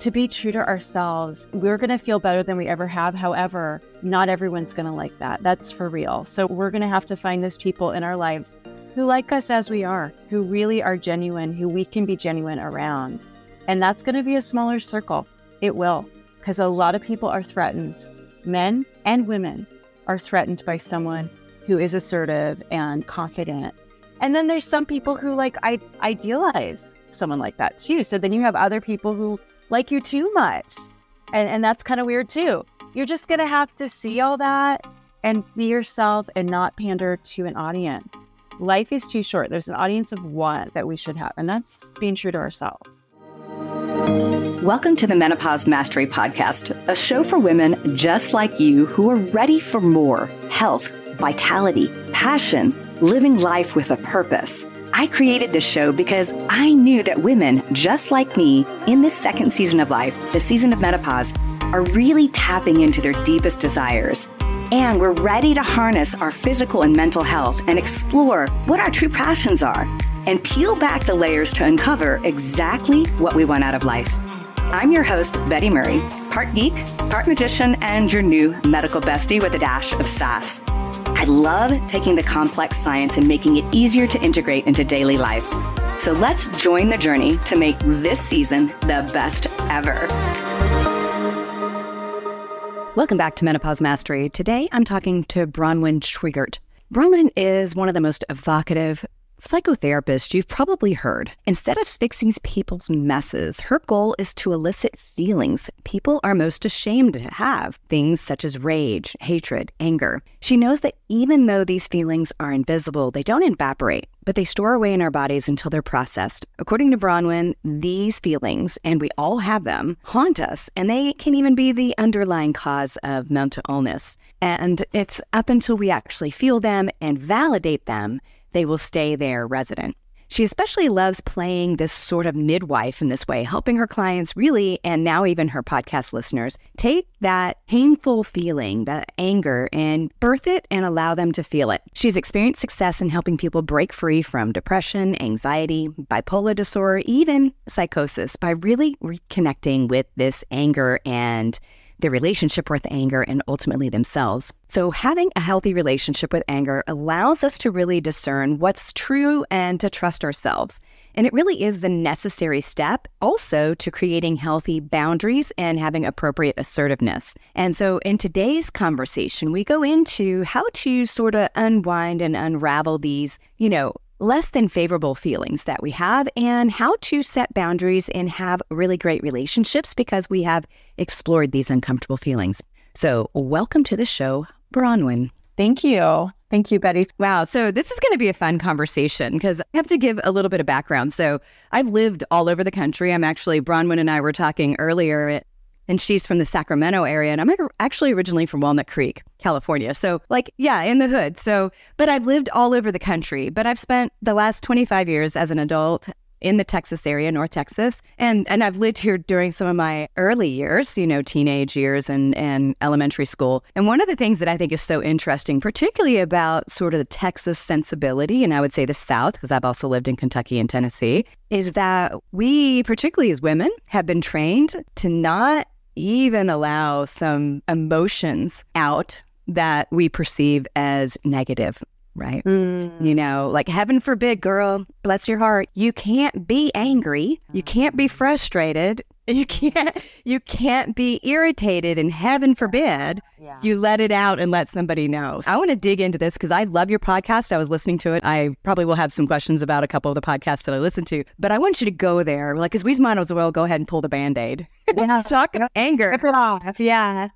to be true to ourselves. We're going to feel better than we ever have. However, not everyone's going to like that. That's for real. So we're going to have to find those people in our lives who like us as we are, who really are genuine, who we can be genuine around. And that's going to be a smaller circle. It will, because a lot of people are threatened. Men and women are threatened by someone who is assertive and confident. And then there's some people who like idealize someone like that too. So then you have other people who like you too much. And that's kind of weird too. You're just going to have to see all that and be yourself and not pander to an audience. Life is too short. There's an audience of one that we should have, and that's being true to ourselves. Welcome to the Menopause Mastery Podcast, a show for women just like you who are ready for more health, vitality, passion, living life with a purpose. I created this show because I knew that women just like me in this second season of life, the season of menopause, are really tapping into their deepest desires. And we're ready to harness our physical and mental health and explore what our true passions are and peel back the layers to uncover exactly what we want out of life. I'm your host, Betty Murray, part geek, part magician, and your new medical bestie with a dash of sass. I love taking the complex science and making it easier to integrate into daily life. So let's join the journey to make this season the best ever. Welcome back to Menopause Mastery. Today, I'm talking to Bronwyn Schweigerdt. Bronwyn is one of the most evocative psychotherapist you've probably heard. Instead of fixing people's messes, her goal is to elicit feelings people are most ashamed to have, things such as rage, hatred, anger. She knows that even though these feelings are invisible, they don't evaporate, but they store away in our bodies until they're processed. According to Bronwyn, these feelings, and we all have them, haunt us, and they can even be the underlying cause of mental illness. And it's up until we actually feel them and validate them, they will stay there resident. She especially loves playing this sort of midwife in this way, helping her clients really, and now even her podcast listeners, take that painful feeling, that anger, and birth it and allow them to feel it. She's experienced success in helping people break free from depression, anxiety, bipolar disorder, even psychosis by really reconnecting with this anger and their relationship with anger and ultimately themselves. So having a healthy relationship with anger allows us to really discern what's true and to trust ourselves. And it really is the necessary step also to creating healthy boundaries and having appropriate assertiveness. And so in today's conversation, we go into how to sort of unwind and unravel these, less than favorable feelings that we have and how to set boundaries and have really great relationships because we have explored these uncomfortable feelings. So welcome to the show, Bronwyn. Thank you. Thank you, Betty. Wow. So this is going to be a fun conversation because I have to give a little bit of background. So I've lived all over the country. Bronwyn and I were talking earlier, and she's from the Sacramento area, and I'm actually originally from Walnut Creek, California. So in the hood. But I've lived all over the country, but I've spent the last 25 years as an adult in the Texas area, North Texas. And I've lived here during some of my early years, teenage years and elementary school. And one of the things that I think is so interesting, particularly about sort of the Texas sensibility, and I would say the South, because I've also lived in Kentucky and Tennessee, is that we, particularly as women, have been trained to not even allow some emotions out that we perceive as negative, right? Heaven forbid, girl, bless your heart, you can't be angry, you can't be frustrated, you can't be irritated, and heaven forbid, you let it out and let somebody know. So I want to dig into this because I love your podcast. I was listening to it. I probably will have some questions about a couple of the podcasts that I listen to, but I want you to go there. Because we might as well go ahead and pull the Band-Aid. Let's talk about anger. Rip it off. Yeah.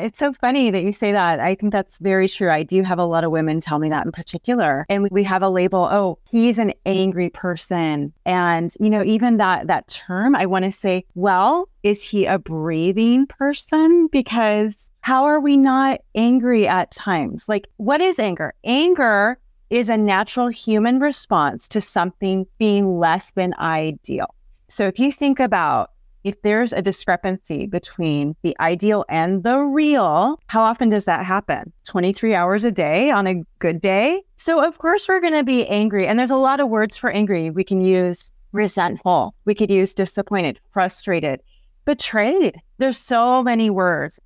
It's so funny that you say that. I think that's very true. I do have a lot of women tell me that in particular. And we have a label, oh, he's an angry person. And, even that term, I want to say, well, is he a braving person? Because how are we not angry at times? What is anger? Anger is a natural human response to something being less than ideal. So if you think about, if there's a discrepancy between the ideal and the real, how often does that happen? 23 hours a day on a good day. So of course we're going to be angry. And there's a lot of words for angry. We can use resentful. We could use disappointed, frustrated. betrayed. There's so many words,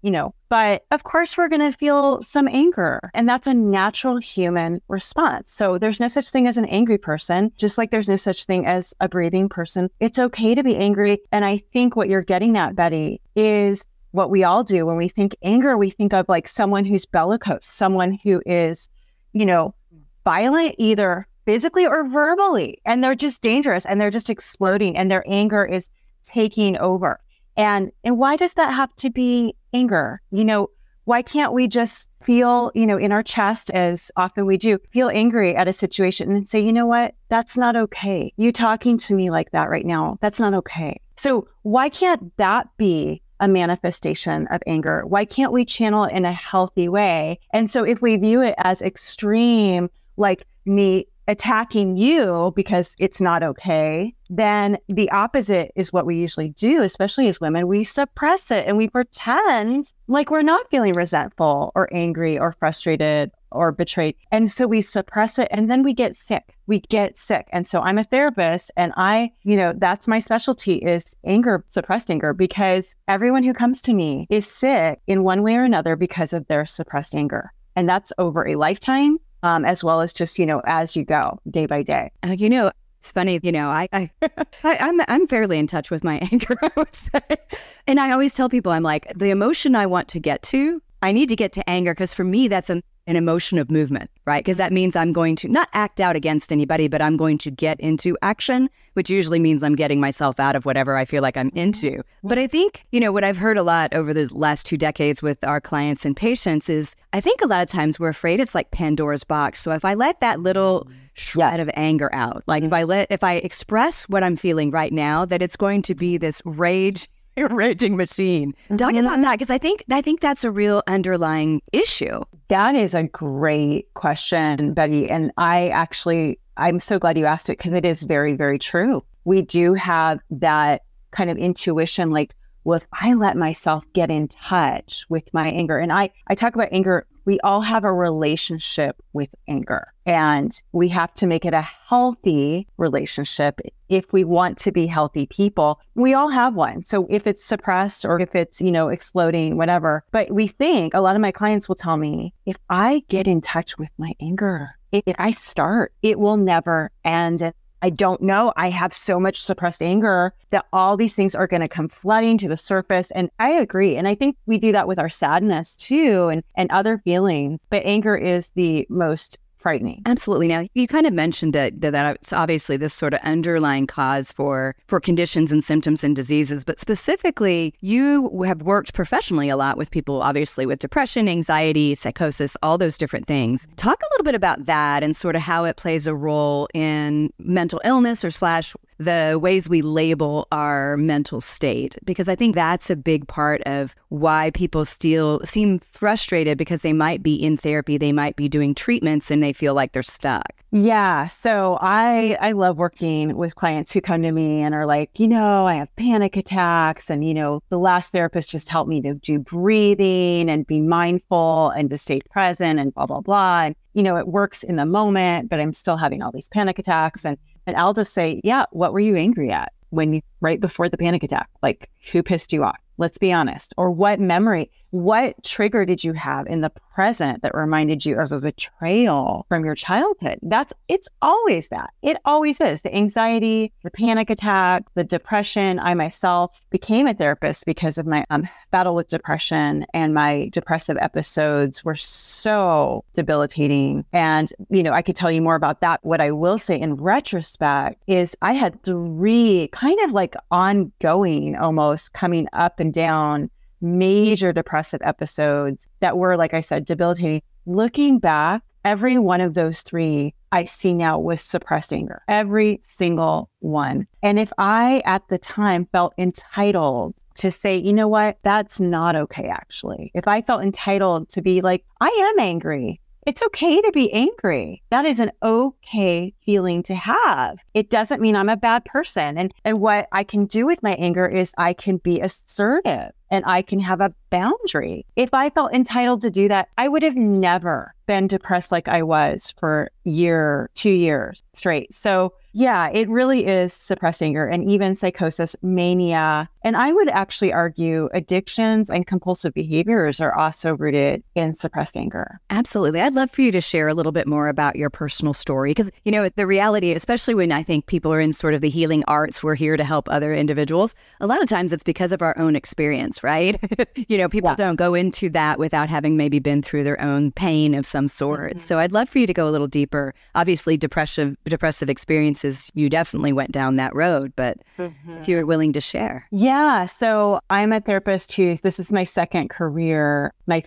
but of course we're going to feel some anger, and that's a natural human response. So there's no such thing as an angry person, just like there's no such thing as a breathing person. It's okay to be angry. And I think what you're getting at, Betty, is what we all do. When we think anger, we think of like someone who's bellicose, someone who is, violent, either physically or verbally, and they're just dangerous and they're just exploding and their anger is taking over. And why does that have to be anger? Why can't we just feel, in our chest, as often we do, feel angry at a situation and say, you know what? That's not okay. You talking to me like that right now, that's not okay. So why can't that be a manifestation of anger? Why can't we channel it in a healthy way? And so if we view it as extreme, like me attacking you because it's not okay, then the opposite is what we usually do, especially as women. We suppress it and we pretend like we're not feeling resentful or angry or frustrated or betrayed. And so we suppress it, and then we get sick. And so I'm a therapist, and I, that's my specialty, is anger, suppressed anger, because everyone who comes to me is sick in one way or another because of their suppressed anger. And that's over a lifetime, as well as just, as you go day by day. It's funny, I'm fairly in touch with my anger, I would say. And I always tell people, I'm like, the emotion I want to get to, I need to get to anger, because for me, that's an emotion of movement, right? Because that means I'm going to not act out against anybody, but I'm going to get into action, which usually means I'm getting myself out of whatever I feel like I'm into. But I think, what I've heard a lot over the last 2 decades with our clients and patients is, I think a lot of times we're afraid it's like Pandora's box. So if I let that little shred of anger out, like if I express what I'm feeling right now, that it's going to be this raging machine. Talk about that, because I think that's a real underlying issue. That is a great question, Betty. And I'm so glad you asked it, because it is very, very true. We do have that kind of intuition, like, well, if I let myself get in touch with my anger, and I talk about anger, we all have a relationship with anger, and we have to make it a healthy relationship if we want to be healthy people. We all have one. So if it's suppressed or if it's, exploding, whatever. But we think, a lot of my clients will tell me, if I get in touch with my anger, if I start, it will never end. And I don't know, I have so much suppressed anger that all these things are going to come flooding to the surface. And I agree. And I think we do that with our sadness too, and other feelings. But anger is the most frightening. Absolutely. Now, you kind of mentioned it, that it's obviously this sort of underlying cause for conditions and symptoms and diseases, but specifically, you have worked professionally a lot with people, obviously, with depression, anxiety, psychosis, all those different things. Talk a little bit about that and sort of how it plays a role in mental illness or the ways we label our mental state, because I think that's a big part of why people still seem frustrated, because they might be in therapy, they might be doing treatments, and they feel like they're stuck. Yeah. So I love working with clients who come to me and are like, I have panic attacks, and, the last therapist just helped me to do breathing and be mindful and to stay present and blah, blah, blah. And, it works in the moment, but I'm still having all these panic attacks. And I'll just say, yeah, what were you angry at right before the panic attack? Like, who pissed you off? Let's be honest. Or what memory, what trigger did you have in the present that reminded you of a betrayal from your childhood? It's always that. It always is. The anxiety, the panic attack, the depression. I myself became a therapist because of my battle with depression, and my depressive episodes were so debilitating. And, I could tell you more about that. What I will say in retrospect is I had 3 kind of like ongoing, almost coming up and down, major depressive episodes that were, like I said, debilitating. Looking back, every one of those 3 I see now was suppressed anger, every single one. And if I, at the time, felt entitled to say, that's not okay, actually. If I felt entitled to be like, I am angry. It's okay to be angry. That is an okay feeling to have. It doesn't mean I'm a bad person. And what I can do with my anger is I can be assertive. and I can have a boundary. If I felt entitled to do that, I would have never been depressed like I was for a year, 2 years straight. So yeah, it really is suppressed anger and even psychosis, mania. And I would actually argue addictions and compulsive behaviors are also rooted in suppressed anger. Absolutely. I'd love for you to share a little bit more about your personal story because, you know, the reality, especially when I think people are in sort of the healing arts, we're here to help other individuals. A lot of times it's because of our own experience, right? You know, people don't go into that without having maybe been through their own pain of some sort. Mm-hmm. So I'd love for you to go a little deeper. Obviously, depressive experiences, you definitely went down that road, but if you were willing to share. Yeah. So I'm a therapist this is my second career. I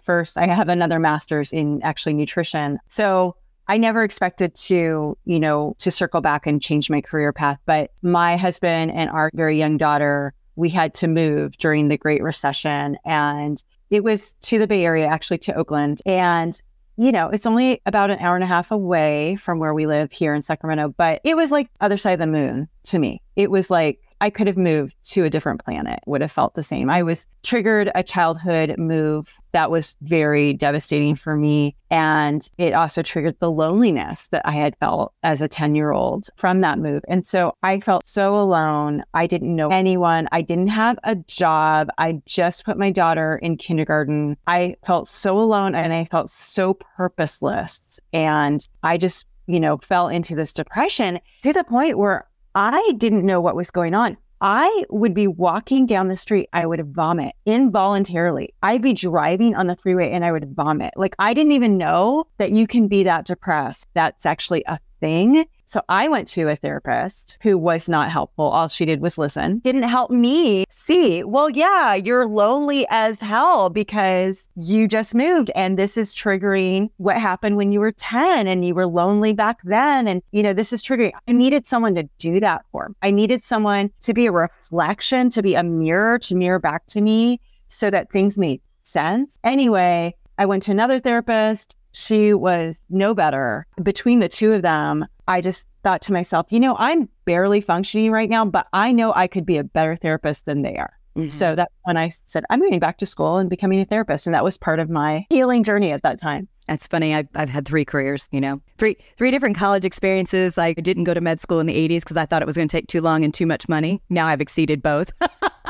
have another master's in actually nutrition. So I never expected to, you know, to circle back and change my career path. But my husband and our very young daughter, we had to move during the Great Recession. And it was to the Bay Area, actually to Oakland. And you know, it's only about an hour and a half away from where we live here in Sacramento, but it was like other side of the moon to me. It was like I could have moved to a different planet, would have felt the same. I was triggered a childhood move that was very devastating for me. And it also triggered the loneliness that I had felt as a 10-year-old from that move. And so I felt so alone. I didn't know anyone. I didn't have a job. I just put my daughter in kindergarten. I felt so alone and I felt so purposeless. And I just, you know, fell into this depression to the point where I didn't know what was going on. I would be walking down the street. I would vomit involuntarily. I'd be driving on the freeway and I would vomit. Like, I didn't even know that you can be that depressed. That's actually a thing. So I went to a therapist who was not helpful. All she did was listen. Didn't help me see, well, yeah, you're lonely as hell because you just moved and this is triggering what happened when you were 10 and you were lonely back then. And, you know, this is triggering. I needed someone to do that for me. I needed someone to be a reflection, to be a mirror, to mirror back to me so that things made sense. Anyway, I went to another therapist. She was no better. Between the two of them, I just thought to myself, you know, I'm barely functioning right now, but I know I could be a better therapist than they are. Mm-hmm. So that's when I said, I'm going back to school and becoming a therapist. And that was part of my healing journey at that time. That's funny. I've had three careers, you know, three different college experiences. I didn't go to med school in the 80s because I thought it was going to take too long and too much money. Now I've exceeded both.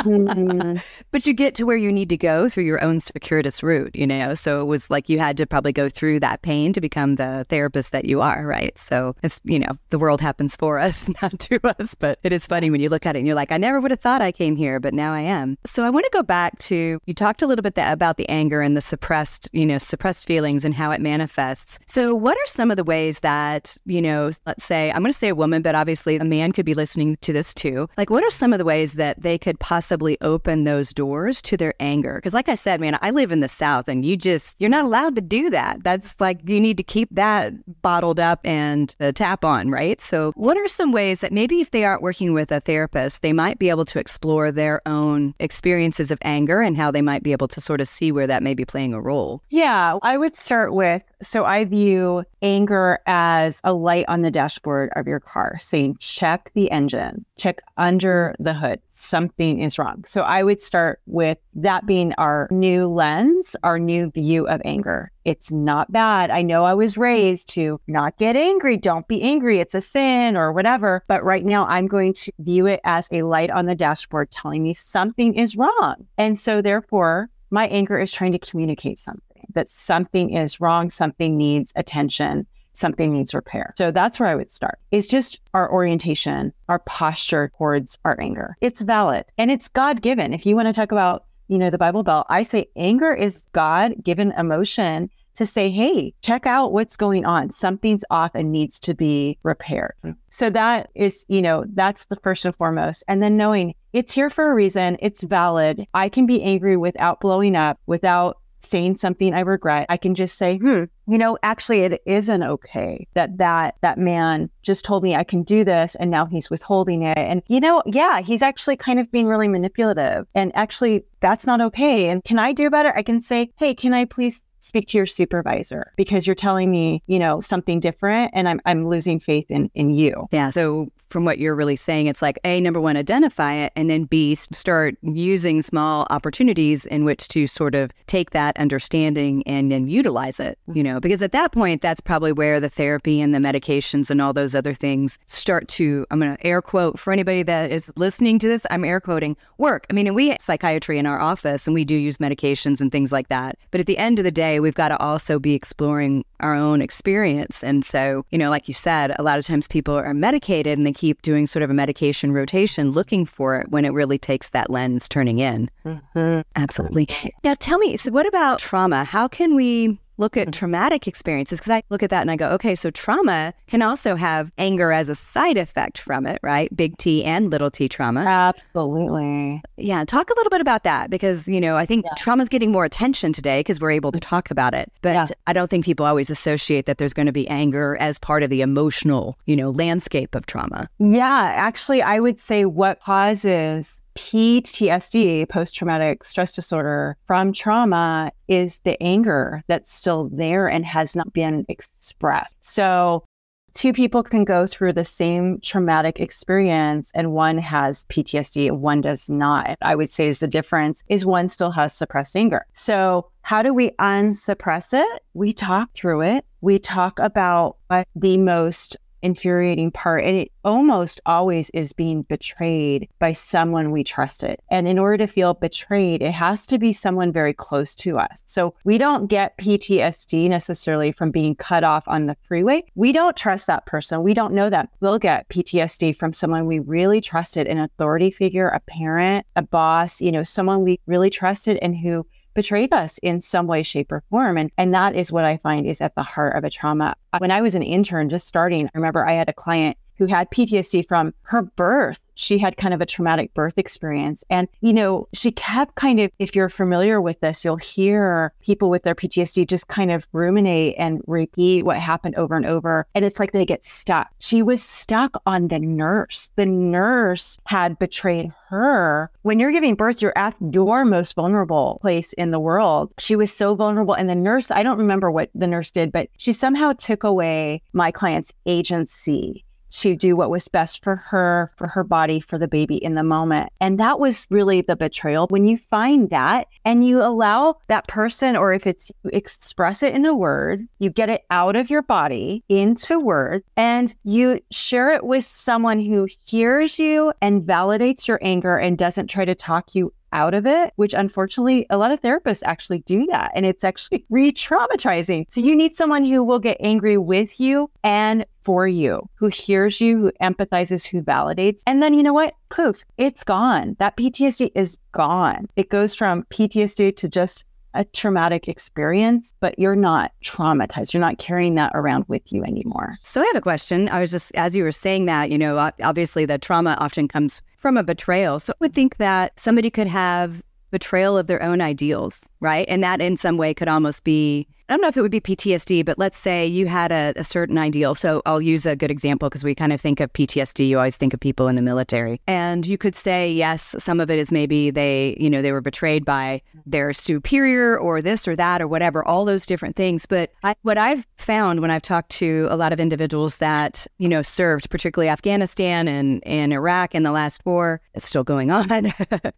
But you get to where you need to go through your own circuitous route, you know. So it was like you had to probably go through that pain to become the therapist that you are, right? So it's, you know, the world happens for us, not to us. But it is funny when you look at it and you're like, I never would have thought I came here, but now I am. So I want to go back to, you talked a little bit about the anger and the suppressed, you know, suppressed feelings and how it manifests. So what are some of the ways that, you know, let's say, I'm going to say a woman, but obviously a man could be listening to this too. Like, what are some of the ways that they could possibly open those doors to their anger? Because like I said, man, I live in the South and you're not allowed to do that. That's like, you need to keep that bottled up and tap on, right? So what are some ways that maybe if they aren't working with a therapist, they might be able to explore their own experiences of anger and how they might be able to sort of see where that may be playing a role? Yeah, I would start with, so I view anger as a light on the dashboard of your car saying, check the engine, check under the hood. Something is wrong. So I would start with that being our new lens, our new view of anger. It's not bad. I know I was raised to not get angry. Don't be angry. It's a sin or whatever. But right now I'm going to view it as a light on the dashboard telling me something is wrong. And so therefore, my anger is trying to communicate something, that something is wrong. Something needs attention. Something needs repair. So that's where I would start. It's just our orientation, our posture towards our anger. It's valid and it's God-given. If you want to talk about, you know, the Bible Belt, I say anger is God-given emotion to say, hey, check out what's going on. Something's off and needs to be repaired. Mm-hmm. So that is, you know, that's the first and foremost. And then knowing it's here for a reason. It's valid. I can be angry without blowing up, without saying something I regret. I can just say, you know, actually it isn't okay that man just told me I can do this and now he's withholding it. And, you know, yeah, he's actually kind of being really manipulative and actually that's not okay. And can I do better? I can say, hey, can I please speak to your supervisor because you're telling me, you know, something different and I'm losing faith in you. Yeah. So from what you're really saying, it's like, A, number one, identify it, and then B, start using small opportunities in which to sort of take that understanding and then utilize it, you know, because at that point, that's probably where the therapy and the medications and all those other things start to, I'm going to air quote for anybody that is listening to this, I'm air quoting, work. I mean, and we have psychiatry in our office and we do use medications and things like that. But at the end of the day, we've got to also be exploring our own experience. And so, you know, like you said, a lot of times people are medicated and they keep doing sort of a medication rotation looking for it when it really takes that lens turning in. Mm-hmm. Absolutely. Now tell me, so what about trauma? How can we look at traumatic experiences? Because I look at that and I go, okay, so trauma can also have anger as a side effect from it, right? Big T and little T trauma. Absolutely. Yeah. Talk a little bit about that because, you know, I think trauma is getting more attention today because we're able to talk about it. But I don't think people always associate that there's going to be anger as part of the emotional, you know, landscape of trauma. Yeah. Actually, I would say what causes PTSD, post-traumatic stress disorder, from trauma is the anger that's still there and has not been expressed. So two people can go through the same traumatic experience and one has PTSD and one does not. I would say is the difference is one still has suppressed anger. So how do we unsuppress it? We talk through it. We talk about what the most infuriating part, and it almost always is being betrayed by someone we trusted. And in order to feel betrayed, it has to be someone very close to us. So we don't get PTSD necessarily from being cut off on the freeway. We don't trust that person. We don't know that. We'll get PTSD from someone we really trusted, an authority figure, a parent, a boss, you know, someone we really trusted and who betrayed us in some way, shape, or form. And that is what I find is at the heart of a trauma. When I was an intern just starting, I remember I had a client who had PTSD from her birth. She had kind of a traumatic birth experience. And, you know, she kept kind of, if you're familiar with this, you'll hear people with their PTSD just kind of ruminate and repeat what happened over and over. And it's like they get stuck. She was stuck on the nurse. The nurse had betrayed her. When you're giving birth, you're at your most vulnerable place in the world. She was so vulnerable. And the nurse, I don't remember what the nurse did, but she somehow took away my client's agency to do what was best for her body, for the baby in the moment. And that was really the betrayal. When you find that and you allow that person, or if it's you express it in a word, you get it out of your body into words, and you share it with someone who hears you and validates your anger and doesn't try to talk you out of it, which unfortunately a lot of therapists actually do that. And it's actually re-traumatizing. So you need someone who will get angry with you and for you, who hears you, who empathizes, who validates. And then you know what? Poof, it's gone. That PTSD is gone. It goes from PTSD to just a traumatic experience, but you're not traumatized. You're not carrying that around with you anymore. So I have a question. I was just, as you were saying that, you know, obviously the trauma often comes from a betrayal. So I would think that somebody could have betrayal of their own ideals, right? And that in some way could almost be, I don't know if it would be PTSD, but let's say you had a certain ideal. So I'll use a good example because we kind of think of PTSD. You always think of people in the military. And you could say, yes, some of it is maybe they, you know, they were betrayed by their superior or this or that or whatever, all those different things. But what I've found when I've talked to a lot of individuals that, you know, served particularly Afghanistan and Iraq in the last war, it's still going on,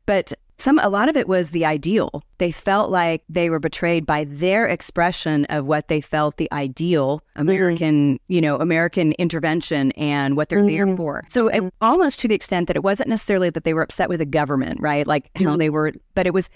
but a lot of it was the ideal. They felt like they were betrayed by their expression of what they felt the ideal American, you know, American intervention and what they're there for. So it, almost to the extent that it wasn't necessarily that they were upset with the government, right? Like you know, they were, but it was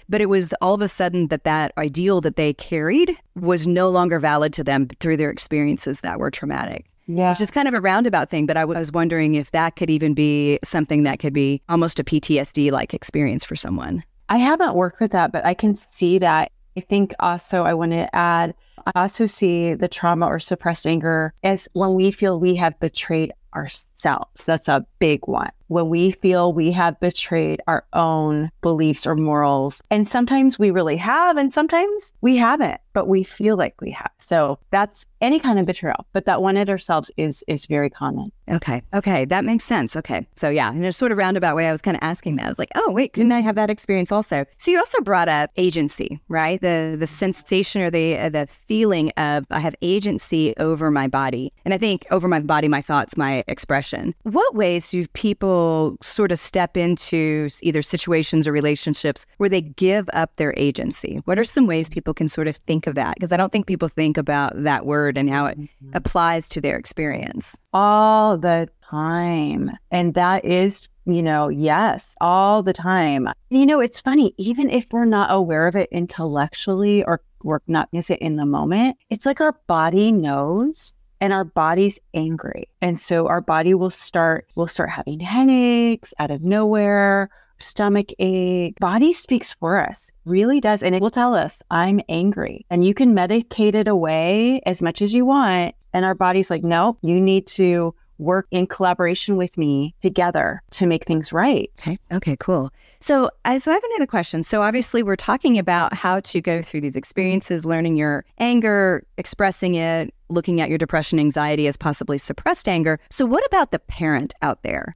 all of a sudden that ideal that they carried was no longer valid to them through their experiences that were traumatic. Yeah. Which is kind of a roundabout thing, but I was wondering if that could even be something that could be almost a PTSD-like experience for someone. I haven't worked with that, but I can see that. I think also I want to add, I also see the trauma or suppressed anger as when we feel we have betrayed ourselves. That's a big one. when we feel we have betrayed our own beliefs or morals. And sometimes we really have, and sometimes we haven't, but we feel like we have. So that's any kind of betrayal, but that one at ourselves is very common. Okay. Okay. That makes sense. Okay. So yeah, in a sort of roundabout way, I was kind of asking that. I was like, oh, wait, couldn't I have that experience also? So you also brought up agency, right? The sensation or the feeling of I have agency over my body. And I think over my body, my thoughts, my expression. What ways do people sort of step into either situations or relationships where they give up their agency? What are some ways people can sort of think of that? Because I don't think people think about that word and how it applies to their experience. All the time. And that is, yes, all the time. It's funny, even if we're not aware of it intellectually or we're not missing it in the moment, it's like our body knows. And our body's angry. And so our body will start having headaches out of nowhere, stomach ache. Body speaks for us, really does. And it will tell us, I'm angry. And you can medicate it away as much as you want. And our body's like, nope, you need to work in collaboration with me together to make things right. Okay, cool. So I have another question. So obviously we're talking about how to go through these experiences, learning your anger, expressing it, looking at your depression, anxiety as possibly suppressed anger. So what about the parent out there?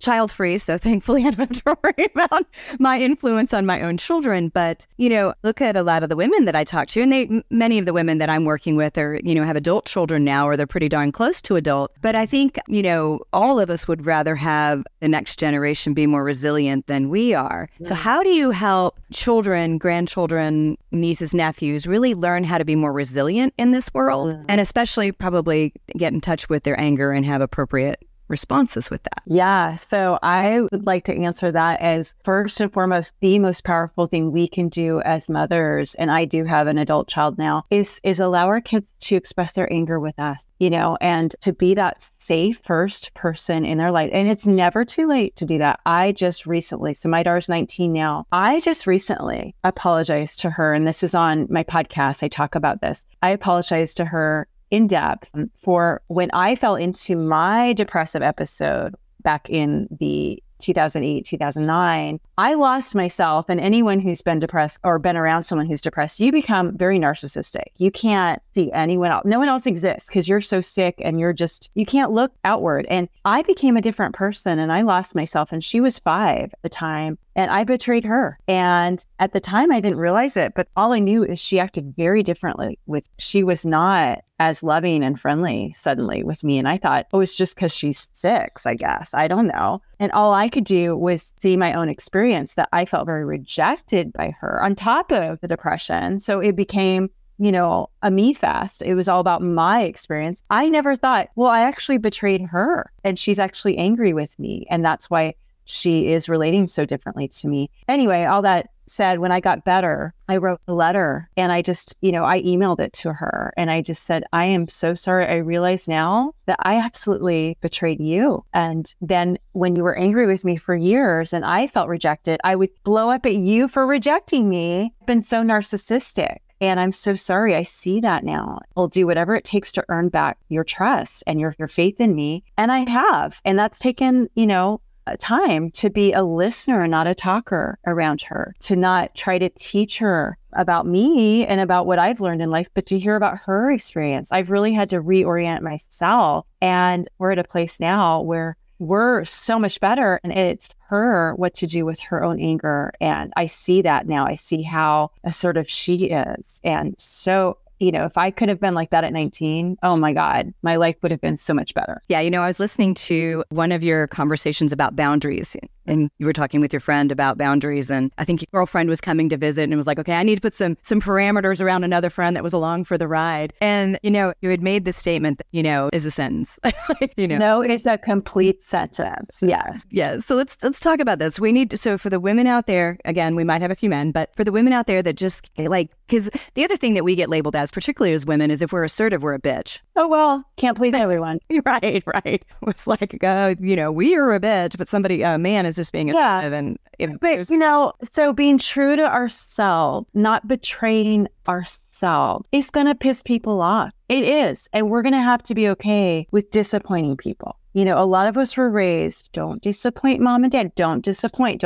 Child-free, so thankfully I don't have to worry about my influence on my own children. But, look at a lot of the women that I talk to, and many of the women that I'm working with are, have adult children now, or they're pretty darn close to adult. But I think, all of us would rather have the next generation be more resilient than we are. Yeah. So how do you help children, grandchildren, nieces, nephews really learn how to be more resilient in this world? Yeah. And especially probably get in touch with their anger and have appropriate responses with that. Yeah. So I would like to answer that as, first and foremost, the most powerful thing we can do as mothers, and I do have an adult child now, is allow our kids to express their anger with us, and to be that safe first person in their life. And it's never too late to do that. So my daughter's 19 now. I just recently apologized to her, and this is on my podcast, I talk about this. I apologized to her in depth for when I fell into my depressive episode back in the 2008, 2009, I lost myself. And anyone who's been depressed or been around someone who's depressed, you become very narcissistic. You can't see anyone else. No one else exists because you're so sick and you can't look outward. And I became a different person and I lost myself, and she was 5 at the time. And I betrayed her. And at the time, I didn't realize it, but all I knew is she acted very differently. She was not as loving and friendly suddenly with me. And I thought, oh, it's just because she's 6, I guess. I don't know. And all I could do was see my own experience that I felt very rejected by her on top of the depression. So it became, a me fest. It was all about my experience. I never thought, well, I actually betrayed her and she's actually angry with me. And that's why she is relating so differently to me. Anyway, all that said, when I got better, I wrote a letter and I just, I emailed it to her and I just said, I am so sorry. I realize now that I absolutely betrayed you. And then when you were angry with me for years and I felt rejected, I would blow up at you for rejecting me. I've been so narcissistic. And I'm so sorry. I see that now. I'll do whatever it takes to earn back your trust and your faith in me. And I have. And that's taken, time to be a listener and not a talker around her, to not try to teach her about me and about what I've learned in life, but to hear about her experience. I've really had to reorient myself, and we're at a place now where we're so much better, and it's her what to do with her own anger. And I see that now. I see how assertive she is. And so if I could have been like that at 19, oh my God, my life would have been so much better. Yeah. I was listening to one of your conversations about boundaries, and you were talking with your friend about boundaries. And I think your girlfriend was coming to visit and it was like, okay, I need to put some parameters around another friend that was along for the ride. And, you had made this statement that, is a sentence. No, it is a complete sentence. Yes. Yeah. So let's talk about this. We need to, so for the women out there, again, we might have a few men, but for the women out there that just because the other thing that we get labeled as, particularly as women, is if we're assertive, we're a bitch. Oh, well, can't please everyone. Right. It's like, we are a bitch, but a man is just being assertive. Yeah. And so being true to ourselves, not betraying ourselves, is going to piss people off. It is. And we're going to have to be okay with disappointing people. You know, a lot of us were raised, don't disappoint mom and dad, don't disappoint.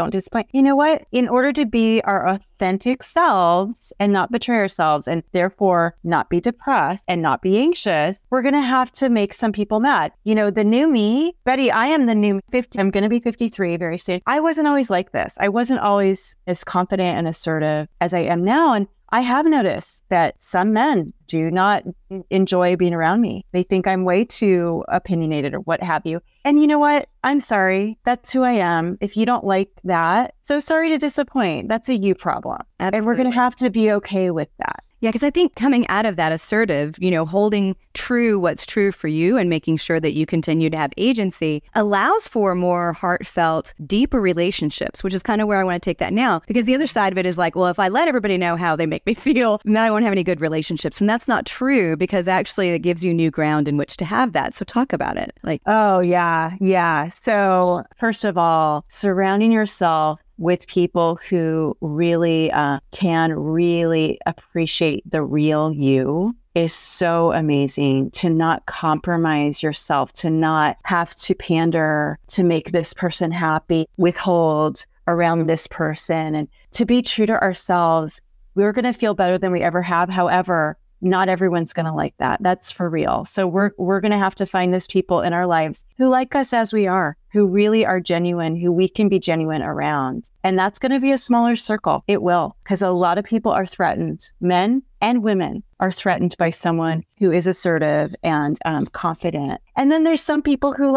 You know what? In order to be our authentic selves and not betray ourselves and therefore not be depressed and not be anxious, we're going to have to make some people mad. You know, the new me, Betty, I am the new 50. I'm going to be 53 very soon. I wasn't always like this. I wasn't always as confident and assertive as I am now. And I have noticed that some men do not enjoy being around me. They think I'm way too opinionated or what have you. And you know what? I'm sorry. That's who I am. If you don't like that, so sorry to disappoint. That's a you problem. Absolutely. And we're going to have to be okay with that. Yeah, because I think coming out of that assertive, you know, holding true what's true for you and making sure that you continue to have agency allows for more heartfelt, deeper relationships, which is kind of where I want to take that now. Because the other side of it is like, well, if I let everybody know how they make me feel, then I won't have any good relationships. And that's not true, because actually it gives you new ground in which to have that. So talk about it. Oh, yeah. So first of all, surrounding yourself with people who really can really appreciate the real you is so amazing. To not compromise yourself, to not have to pander, to make this person happy, withhold around this person, and to be true to ourselves. We're going to feel better than we ever have. However, not everyone's going to like that. That's for real. So we're going to have to find those people in our lives who like us as we are, who really are genuine, who we can be genuine around. And that's going to be a smaller circle. It will, because a lot of people are threatened. Men and women are threatened by someone who is assertive and confident. And then there's some people who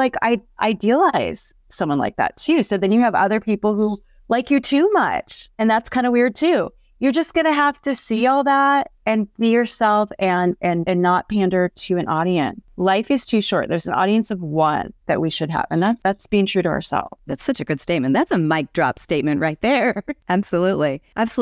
idealize someone like that too. So then you have other people who like you too much. And that's kind of weird too. You're just going to have to see all that and be yourself and not pander to an audience. Life is too short. There's an audience of one that we should have. And that's being true to ourselves. That's such a good statement. That's a mic drop statement right there. Absolutely.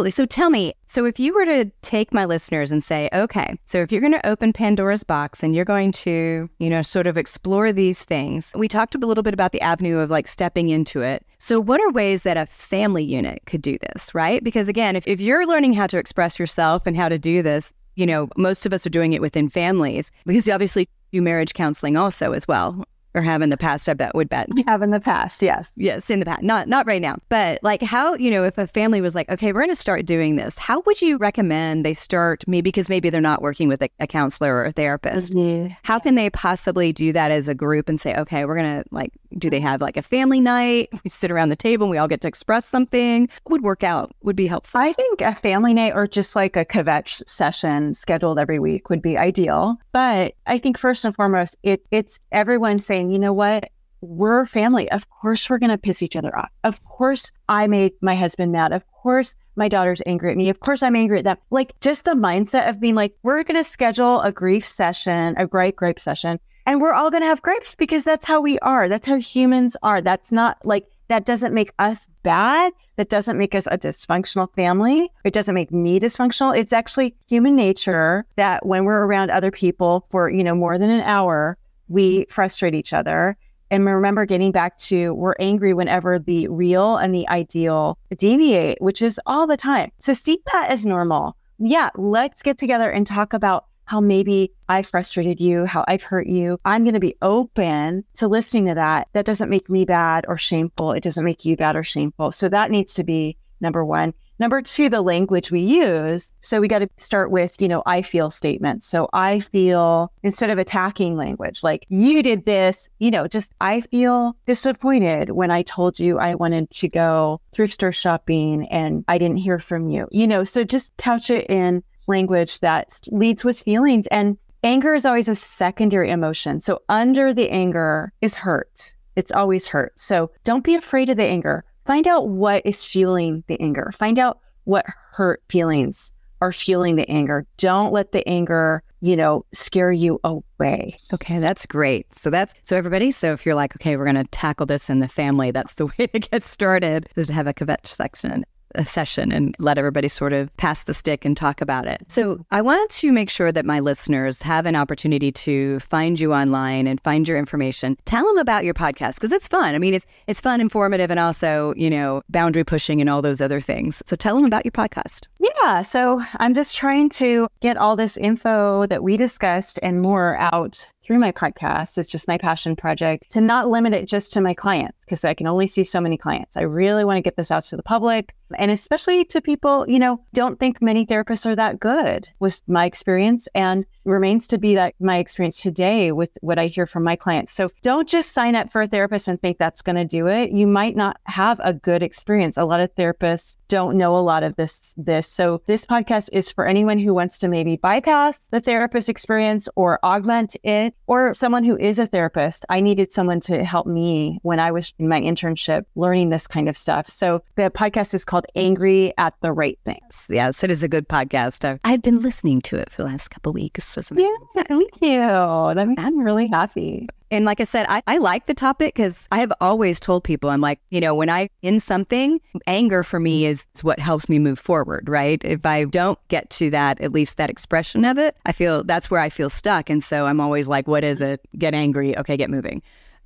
So tell me, so if you were to take my listeners and say, okay, so if you're going to open Pandora's box and you're going to, you know, sort of explore these things, we talked a little bit about the avenue of like stepping into it. So what are ways that a family unit could do this, right? Because again, if you're learning how to express yourself and how to do this, you know, most of us are doing it within families, because you obviously do marriage counseling also as well, or have in the past, I bet, would bet. Have in the past, yes. Yes, in the past, not right now. But like how, you know, if a family was like, okay, we're going to start doing this, how would you recommend they start? Maybe because maybe they're not working with a counselor or a therapist. Mm-hmm. How can they possibly do that as a group and say, okay, we're going to like, do they have like a family night? We sit around the table and we all get to express something. What would work out, would be helpful? I think a family night or just like a kvetch session scheduled every week would be ideal. But I think first and foremost, it's everyone saying, you know what? We're family. Of course, we're going to piss each other off. Of course, I made my husband mad. Of course, my daughter's angry at me. Of course, I'm angry at them. Like just the mindset of being like, we're going to schedule a grief session, a gripe session. And we're all going to have gripes because that's how we are. That's how humans are. That's not like, that doesn't make us bad. That doesn't make us a dysfunctional family. It doesn't make me dysfunctional. It's actually human nature that when we're around other people for, you know, more than an hour, we frustrate each other. And remember, getting back to, we're angry whenever the real and the ideal deviate, which is all the time. So see that as normal. Yeah, let's get together and talk about how maybe I frustrated you, how I've hurt you. I'm going to be open to listening to that. That doesn't make me bad or shameful. It doesn't make you bad or shameful. So that needs to be number one. Number two, the language we use. So we got to start with, you know, I feel statements. So I feel, instead of attacking language, like you did this, you know, just I feel disappointed when I told you I wanted to go thrift store shopping and I didn't hear from you, you know, so just couch it in language that leads with feelings. And anger is always a secondary emotion. So under the anger is hurt. It's always hurt. So don't be afraid of the anger. Find out what is fueling the anger. Find out what hurt feelings are fueling the anger. Don't let the anger, you know, scare you away. Okay, that's great. So everybody, so if you're like, okay, we're going to tackle this in the family, that's the way to get started, is to have a kvetch section. A session and let everybody sort of pass the stick and talk about it. So I wanted to make sure that my listeners have an opportunity to find you online and find your information. Tell them about your podcast, because it's fun. I mean, it's fun, informative, and also, you know, boundary pushing and all those other things. So tell them about your podcast. Yeah. So I'm just trying to get all this info that we discussed and more out through my podcast. It's just my passion project, to not limit it just to my clients, because I can only see so many clients. I really want to get this out to the public, and especially to people, you know, don't think many therapists are that good, was my experience, and remains to be that my experience today with what I hear from my clients. So don't just sign up for a therapist and think that's going to do it. You might not have a good experience. A lot of therapists don't know a lot of this. So this podcast is for anyone who wants to maybe bypass the therapist experience or augment it, or someone who is a therapist. I needed someone to help me when I was in my internship learning this kind of stuff. So the podcast is called Angry at the Right Things. Yes, it is a good podcast. I've been listening to it for the last couple of weeks. Yeah, thank you. I'm really happy. And like I said, I like the topic because I have always told people, I'm like, you know, when I'm in something, anger for me is what helps me move forward, right? If I don't get to that, at least that expression of it, I feel that's where I feel stuck. And so I'm always like, what is it? Get angry. Okay, get moving.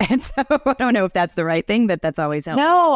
And so I don't know if that's the right thing, but that's always helpful. No,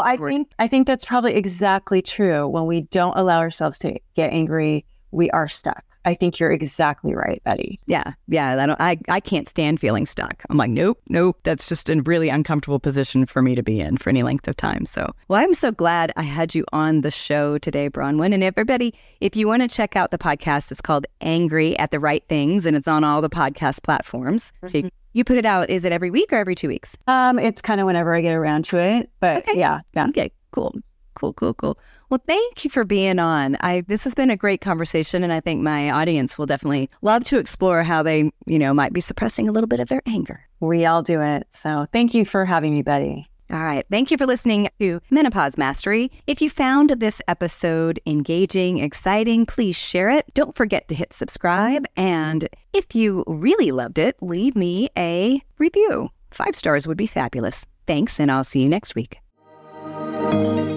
I think that's probably exactly true. When we don't allow ourselves to get angry, we are stuck. I think you're exactly right, Betty. Yeah. I can't stand feeling stuck. I'm like, nope. That's just a really uncomfortable position for me to be in for any length of time. So, well, I'm so glad I had you on the show today, Bronwyn. And everybody, if you want to check out the podcast, it's called Angry at the Right Things, and it's on all the podcast platforms. Mm-hmm. So you put it out, is it every week or every 2 weeks? It's kind of whenever I get around to it, but okay. Yeah. Okay, cool. Well, thank you for being on. This has been a great conversation, and I think my audience will definitely love to explore how they, might be suppressing a little bit of their anger. We all do it. So thank you for having me, Betty. All right. Thank you for listening to Menopause Mastery. If you found this episode engaging, exciting, please share it. Don't forget to hit subscribe. And if you really loved it, leave me a review. 5 stars would be fabulous. Thanks, and I'll see you next week.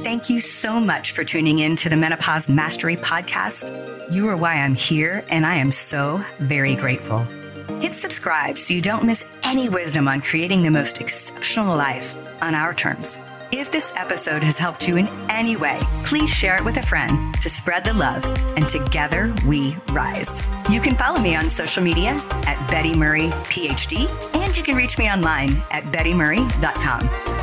Thank you so much for tuning in to the Menopause Mastery Podcast. You are why I'm here, and I am so very grateful. Hit subscribe so you don't miss any wisdom on creating the most exceptional life on our terms. If this episode has helped you in any way, please share it with a friend to spread the love, and together we rise. You can follow me on social media at Betty Murray, PhD, and you can reach me online at bettymurray.com.